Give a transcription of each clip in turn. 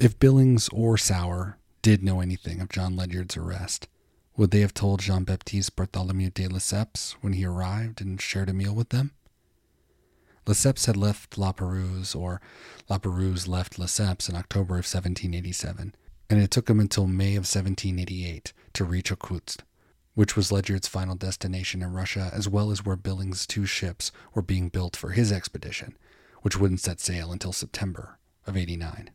If Billings or Sauer did know anything of John Ledyard's arrest, would they have told Jean-Baptiste Bartholomew de Lesseps when he arrived and shared a meal with them? Lesseps had left La Perouse, or La Perouse left Lesseps in October of 1787, and it took him until May of 1788 to reach Okutsk, which was Ledyard's final destination in Russia, as well as where Billings' two ships were being built for his expedition, which wouldn't set sail until September of 89.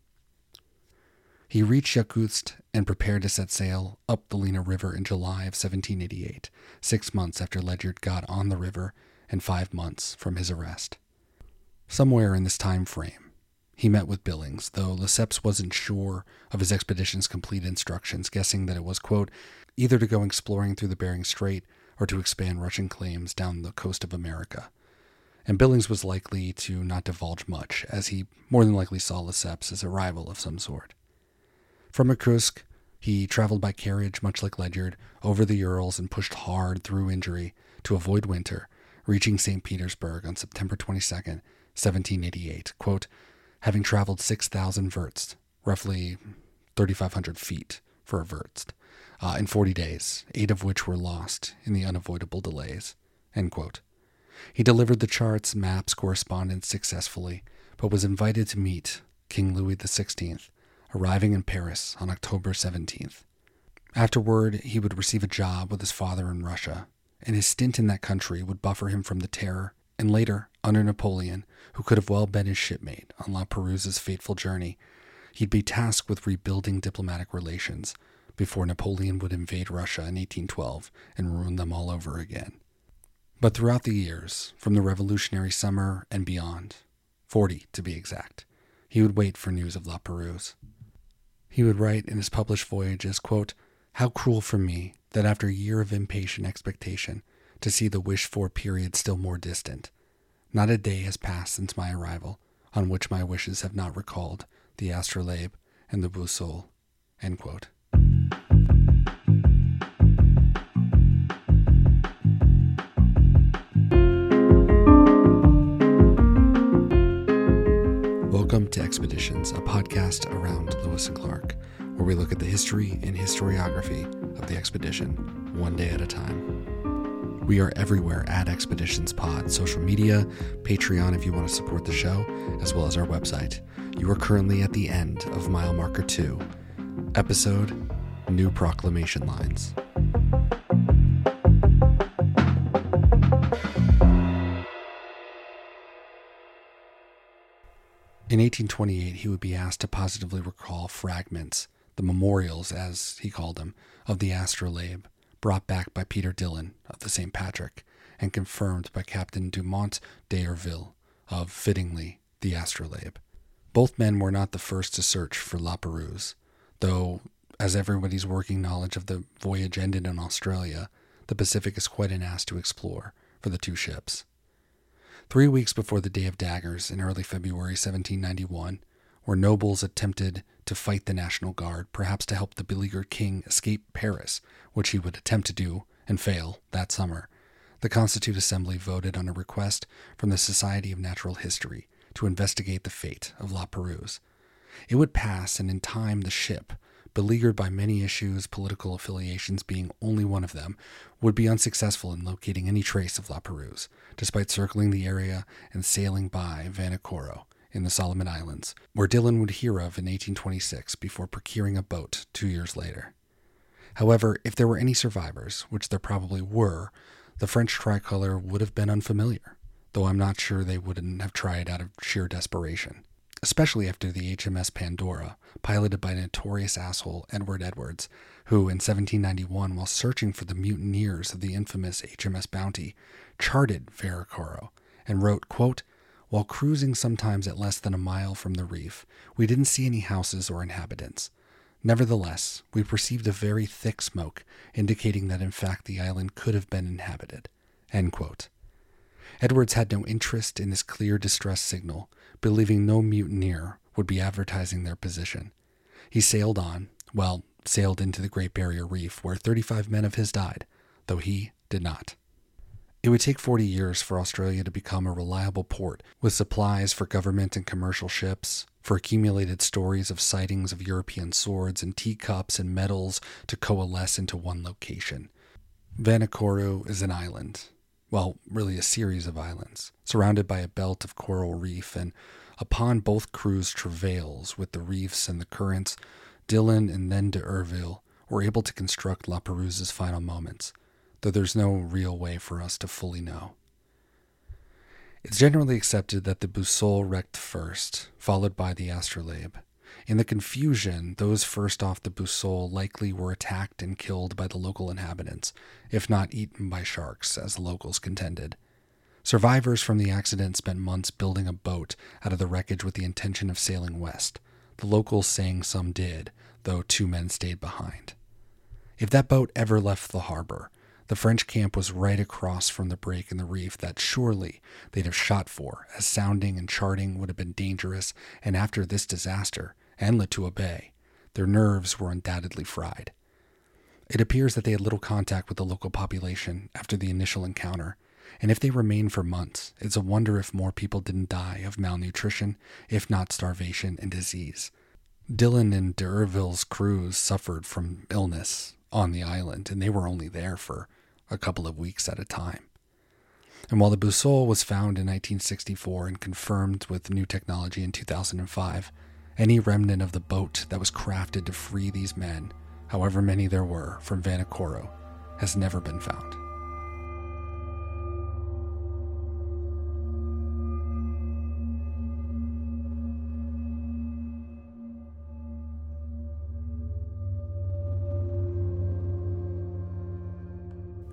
He reached Yakutsk and prepared to set sail up the Lena River in July of 1788, 6 months after Ledyard got on the river and 5 months from his arrest. Somewhere in this time frame, he met with Billings, though Lesseps wasn't sure of his expedition's complete instructions, guessing that it was, quote, either to go exploring through the Bering Strait or to expand Russian claims down the coast of America. And Billings was likely to not divulge much, as he more than likely saw Lesseps as a rival of some sort. From Irkutsk, he traveled by carriage, much like Ledyard, over the Urals and pushed hard through injury to avoid winter, reaching St. Petersburg on September 22, 1788, quote, having traveled 6,000 versts, roughly 3,500 feet for a verst, in 40 days, 8 of which were lost in the unavoidable delays, end quote. He delivered the charts, maps, correspondence successfully, but was invited to meet King Louis XVI, arriving in Paris on October 17th. Afterward, he would receive a job with his father in Russia, and his stint in that country would buffer him from the terror, and later, under Napoleon, who could have well been his shipmate on La Perouse's fateful journey, he'd be tasked with rebuilding diplomatic relations before Napoleon would invade Russia in 1812 and ruin them all over again. But throughout the years, from the revolutionary summer and beyond, 40 to be exact, he would wait for news of La Perouse. He would write in his published voyages, quote, how cruel for me that after a year of impatient expectation to see the wished-for period still more distant, not a day has passed since my arrival on which my wishes have not recalled the astrolabe and the boussole, end quote. Welcome to Expeditions, a podcast around Lewis and Clark, where we look at the history and historiography of the expedition, one day at a time. We are everywhere at Expeditions Pod, social media, Patreon if you want to support the show, as well as our website. You are currently at the end of Mile Marker 2, episode New Proclamation Lines. In 1828, he would be asked to positively recall fragments, the memorials, as he called them, of the astrolabe, brought back by Peter Dillon of the St. Patrick, and confirmed by Captain Dumont d'Urville of, fittingly, the astrolabe. Both men were not the first to search for La Perouse, though, as everybody's working knowledge of the voyage ended in Australia, the Pacific is quite an ass to explore for the two ships. 3 weeks before the Day of Daggers in early February 1791, where nobles attempted to fight the National Guard, perhaps to help the beleaguered king escape Paris, which he would attempt to do and fail that summer, the Constituent Assembly voted on a request from the Society of Natural History to investigate the fate of La Perouse. It would pass, and in time the ship, beleaguered by many issues, political affiliations being only one of them, would be unsuccessful in locating any trace of La Perouse, despite circling the area and sailing by Vanikoro in the Solomon Islands, where Dillon would hear of in 1826 before procuring a boat 2 years later. However, if there were any survivors, which there probably were, the French tricolor would have been unfamiliar, though I'm not sure they wouldn't have tried out of sheer desperation, especially after the HMS Pandora, piloted by notorious asshole Edward Edwards, who in 1791, while searching for the mutineers of the infamous HMS Bounty, charted Vanikoro and wrote, quote, while cruising sometimes at less than a mile from the reef, we didn't see any houses or inhabitants. Nevertheless, we perceived a very thick smoke, indicating that in fact the island could have been inhabited, end quote. Edwards had no interest in this clear distress signal, believing no mutineer would be advertising their position. He sailed on, well, sailed into the Great Barrier Reef, where 35 men of his died, though he did not. It would take 40 years for Australia to become a reliable port, with supplies for government and commercial ships, for accumulated stories of sightings of European swords and teacups and medals to coalesce into one location. Vanikoro is an island, well, really a series of islands, surrounded by a belt of coral reef, and upon both crews' travails with the reefs and the currents, Dillon and then d'Urville were able to construct La Perouse's final moments, though there's no real way for us to fully know. It's generally accepted that the boussole wrecked first, followed by the astrolabe. In the confusion, those first off the boussole likely were attacked and killed by the local inhabitants, if not eaten by sharks, as the locals contended. Survivors from the accident spent months building a boat out of the wreckage with the intention of sailing west. The locals saying some did, though 2 men stayed behind. If that boat ever left the harbor, the French camp was right across from the break in the reef that surely they'd have shot for, as sounding and charting would have been dangerous, and after this disaster, and Lituya Bay, their nerves were undoubtedly fried. It appears that they had little contact with the local population after the initial encounter, and if they remained for months, it's a wonder if more people didn't die of malnutrition, if not starvation and disease. Dillon and d'Urville's crews suffered from illness on the island, and they were only there for a couple of weeks at a time. And while the boussole was found in 1964 and confirmed with new technology in 2005, any remnant of the boat that was crafted to free these men, however many there were, from Vanikoro, has never been found.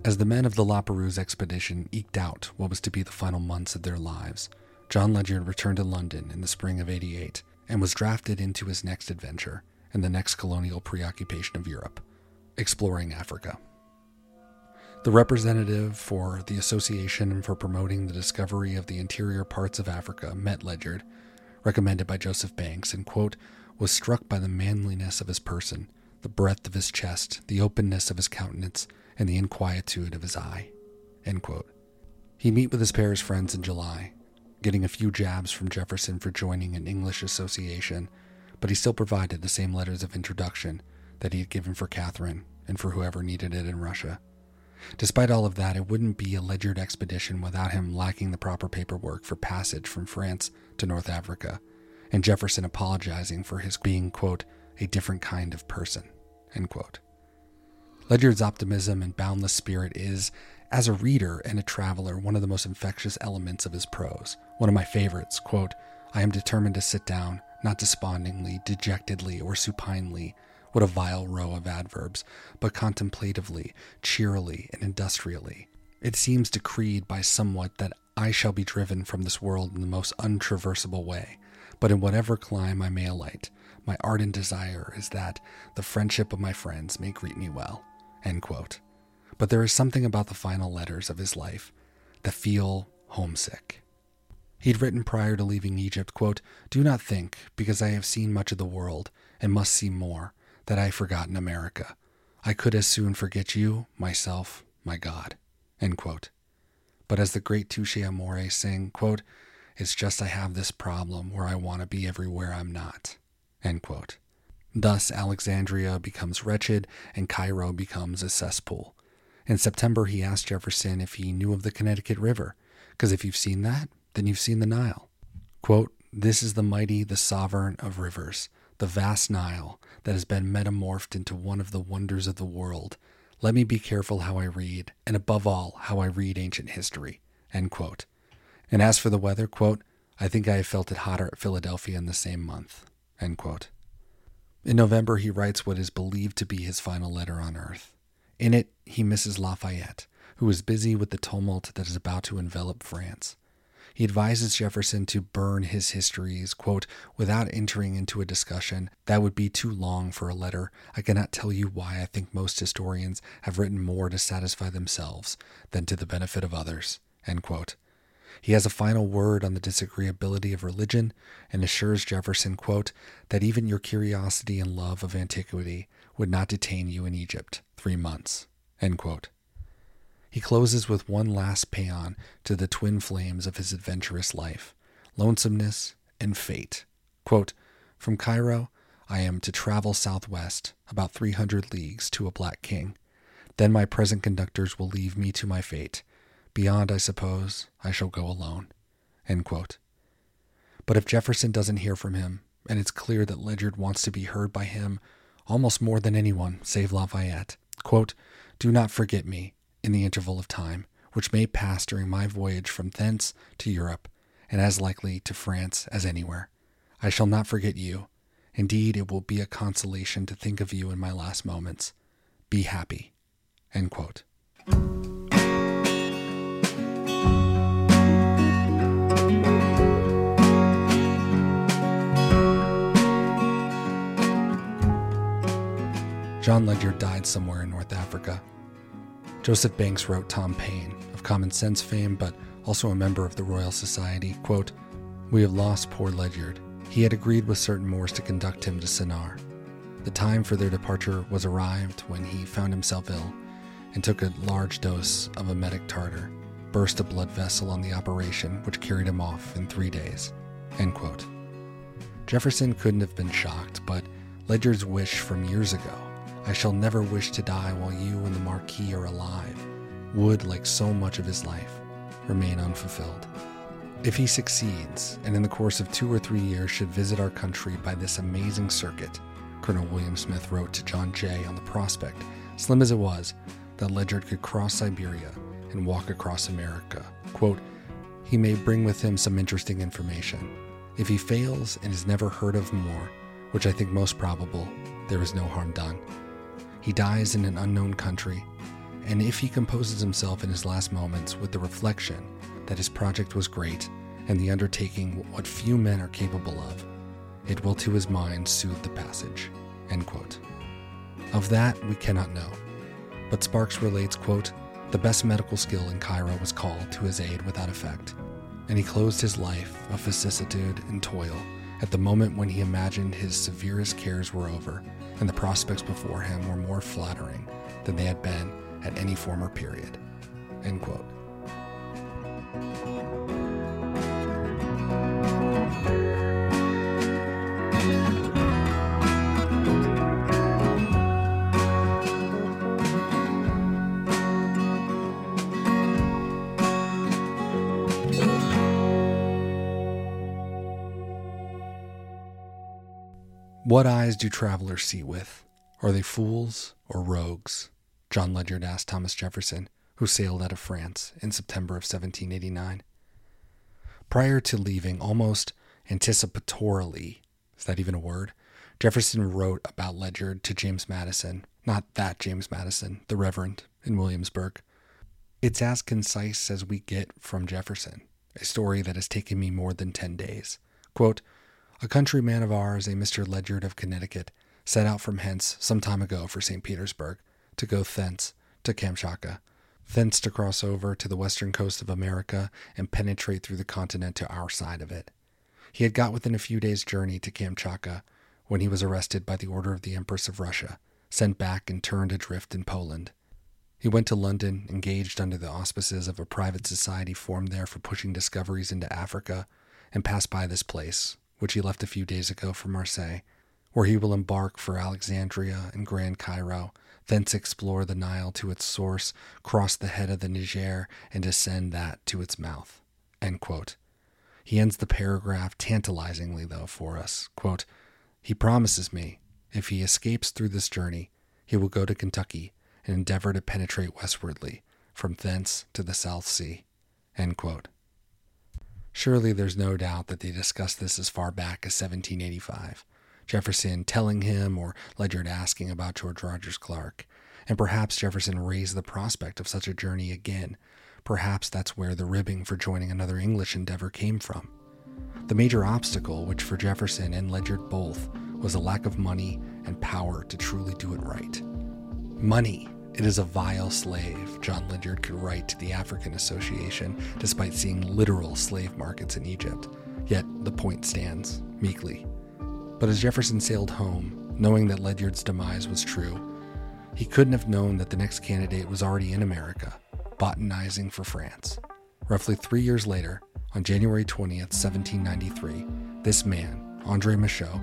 As the men of the La Perouse expedition eked out what was to be the final months of their lives, John Ledyard returned to London in the spring of '88 and was drafted into his next adventure and the next colonial preoccupation of Europe, exploring Africa. The representative for the Association for Promoting the Discovery of the Interior Parts of Africa met Ledyard, recommended by Joseph Banks, and, quote, was struck by the manliness of his person, the breadth of his chest, the openness of his countenance, and the inquietude of his eye, end quote. He'd meet with his pair's friends in July, getting a few jabs from Jefferson for joining an English association, but he still provided the same letters of introduction that he had given for Catherine and for whoever needed it in Russia. Despite all of that, it wouldn't be a Ledyard expedition without him lacking the proper paperwork for passage from France to North Africa, and Jefferson apologizing for his being, quote, a different kind of person, end quote. Ledyard's optimism and boundless spirit is, as a reader and a traveler, one of the most infectious elements of his prose. One of my favorites, quote, I am determined to sit down, not despondingly, dejectedly, or supinely, what a vile row of adverbs, but contemplatively, cheerily, and industrially. It seems decreed by somewhat that I shall be driven from this world in the most untraversable way, but in whatever clime I may alight, my ardent desire is that the friendship of my friends may greet me well. End quote. But there is something about the final letters of his life that feel homesick. He'd written prior to leaving Egypt, quote, do not think, because I have seen much of the world, and must see more, that I have forgotten America. I could as soon forget you, myself, my God, end quote. But as the great Touche Amore sing, quote, it's just I have this problem where I want to be everywhere I'm not, end quote. Thus, Alexandria becomes wretched, and Cairo becomes a cesspool. In September, he asked Jefferson if he knew of the Connecticut River, because if you've seen that, then you've seen the Nile. Quote, this is the mighty, the sovereign of rivers, the vast Nile that has been metamorphosed into one of the wonders of the world. Let me be careful how I read, and above all, how I read ancient history, end quote. And as for the weather, quote, I think I have felt it hotter at Philadelphia in the same month, end quote. In November, he writes what is believed to be his final letter on Earth. In it, he misses Lafayette, who is busy with the tumult that is about to envelop France. He advises Jefferson to burn his histories, quote, without entering into a discussion. That would be too long for a letter. I cannot tell you why I think most historians have written more to satisfy themselves than to the benefit of others, end quote. He has a final word on the disagreeability of religion and assures Jefferson, quote, that even your curiosity and love of antiquity would not detain you in Egypt 3 months, end quote. He closes with one last paean to the twin flames of his adventurous life, lonesomeness and fate. Quote, "From Cairo, I am to travel southwest about 300 leagues to a black king. Then my present conductors will leave me to my fate. Beyond, I suppose, I shall go alone." End quote. But if Jefferson doesn't hear from him, and it's clear that Ledyard wants to be heard by him almost more than anyone save Lafayette, quote, "Do not forget me in the interval of time, which may pass during my voyage from thence to Europe, and as likely to France as anywhere. I shall not forget you. Indeed, it will be a consolation to think of you in my last moments. Be happy." End quote. John Ledyard died somewhere in North Africa. Joseph Banks wrote Tom Paine, of Common Sense fame, but also a member of the Royal Society, quote, "We have lost poor Ledyard. He had agreed with certain Moors to conduct him to Sennaar. The time for their departure was arrived when he found himself ill and took a large dose of emetic tartar, burst a blood vessel on the operation, which carried him off in 3 days. End quote. Jefferson couldn't have been shocked, but Ledyard's wish from years ago, "I shall never wish to die while you and the Marquis are alive," would, like so much of his life, remain unfulfilled. If he succeeds, and in the course of 2 or 3 years should visit our country by this amazing circuit, Colonel William Smith wrote to John Jay on the prospect, slim as it was, that Ledyard could cross Siberia and walk across America. Quote, "He may bring with him some interesting information. If he fails and is never heard of more, which I think most probable, there is no harm done. He dies in an unknown country, and if he composes himself in his last moments with the reflection that his project was great and the undertaking what few men are capable of, it will to his mind soothe the passage." End quote. Of that, we cannot know. But Sparks relates, quote, "The best medical skill in Cairo was called to his aid without effect, and he closed his life of vicissitude and toil at the moment when he imagined his severest cares were over, and the prospects before him were more flattering than they had been at any former period." End quote. What eyes do travelers see with? Are they fools or rogues? John Ledyard asked Thomas Jefferson, who sailed out of France in September of 1789. Prior to leaving, almost anticipatorily, is that even a word? Jefferson wrote about Ledyard to James Madison, not that James Madison, the Reverend, in Williamsburg. "It's as concise as we get from Jefferson, a story that has taken me more than 10 days. Quote, "A countryman of ours, a Mr. Ledyard of Connecticut, set out from hence some time ago for St. Petersburg, to go thence to Kamchatka, thence to cross over to the western coast of America and penetrate through the continent to our side of it. He had got within a few days' journey to Kamchatka when he was arrested by the order of the Empress of Russia, sent back and turned adrift in Poland. He went to London, engaged under the auspices of a private society formed there for pushing discoveries into Africa, and passed by this place, which he left a few days ago for Marseilles, where he will embark for Alexandria and Grand Cairo, thence explore the Nile to its source, cross the head of the Niger, and descend that to its mouth." End quote. He ends the paragraph tantalizingly, though, for us. Quote, "He promises me, if he escapes through this journey, he will go to Kentucky and endeavor to penetrate westwardly, from thence to the South Sea." End quote. Surely there's no doubt that they discussed this as far back as 1785, Jefferson telling him or Ledyard asking about George Rogers Clark, and perhaps Jefferson raised the prospect of such a journey again. Perhaps that's where the ribbing for joining another English endeavor came from. The major obstacle, which for Jefferson and Ledyard both, was a lack of money and power to truly do it right. "Money, it is a vile slave," John Ledyard could write to the African Association, despite seeing literal slave markets in Egypt. Yet the point stands, meekly. But as Jefferson sailed home, knowing that Ledyard's demise was true, he couldn't have known that the next candidate was already in America, botanizing for France. Roughly 3 years later, on January 20th, 1793, this man, André Michaux,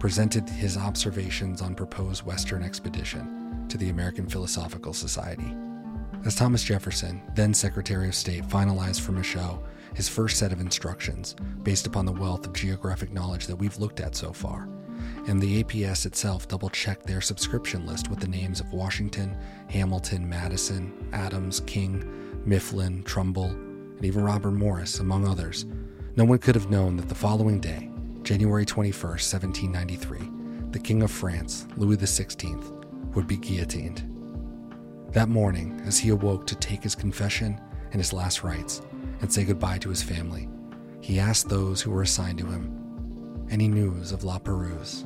presented his observations on proposed Western expedition to the American Philosophical Society. As Thomas Jefferson, then Secretary of State, finalized for Michaux his first set of instructions based upon the wealth of geographic knowledge that we've looked at so far, and the APS itself double-checked their subscription list with the names of Washington, Hamilton, Madison, Adams, King, Mifflin, Trumbull, and even Robert Morris, among others. No one could have known that the following day, January 21st, 1793, the King of France, Louis XVI, would be guillotined. That morning, as he awoke to take his confession and his last rites and say goodbye to his family, he asked those who were assigned to him, "Any news of La Perouse?"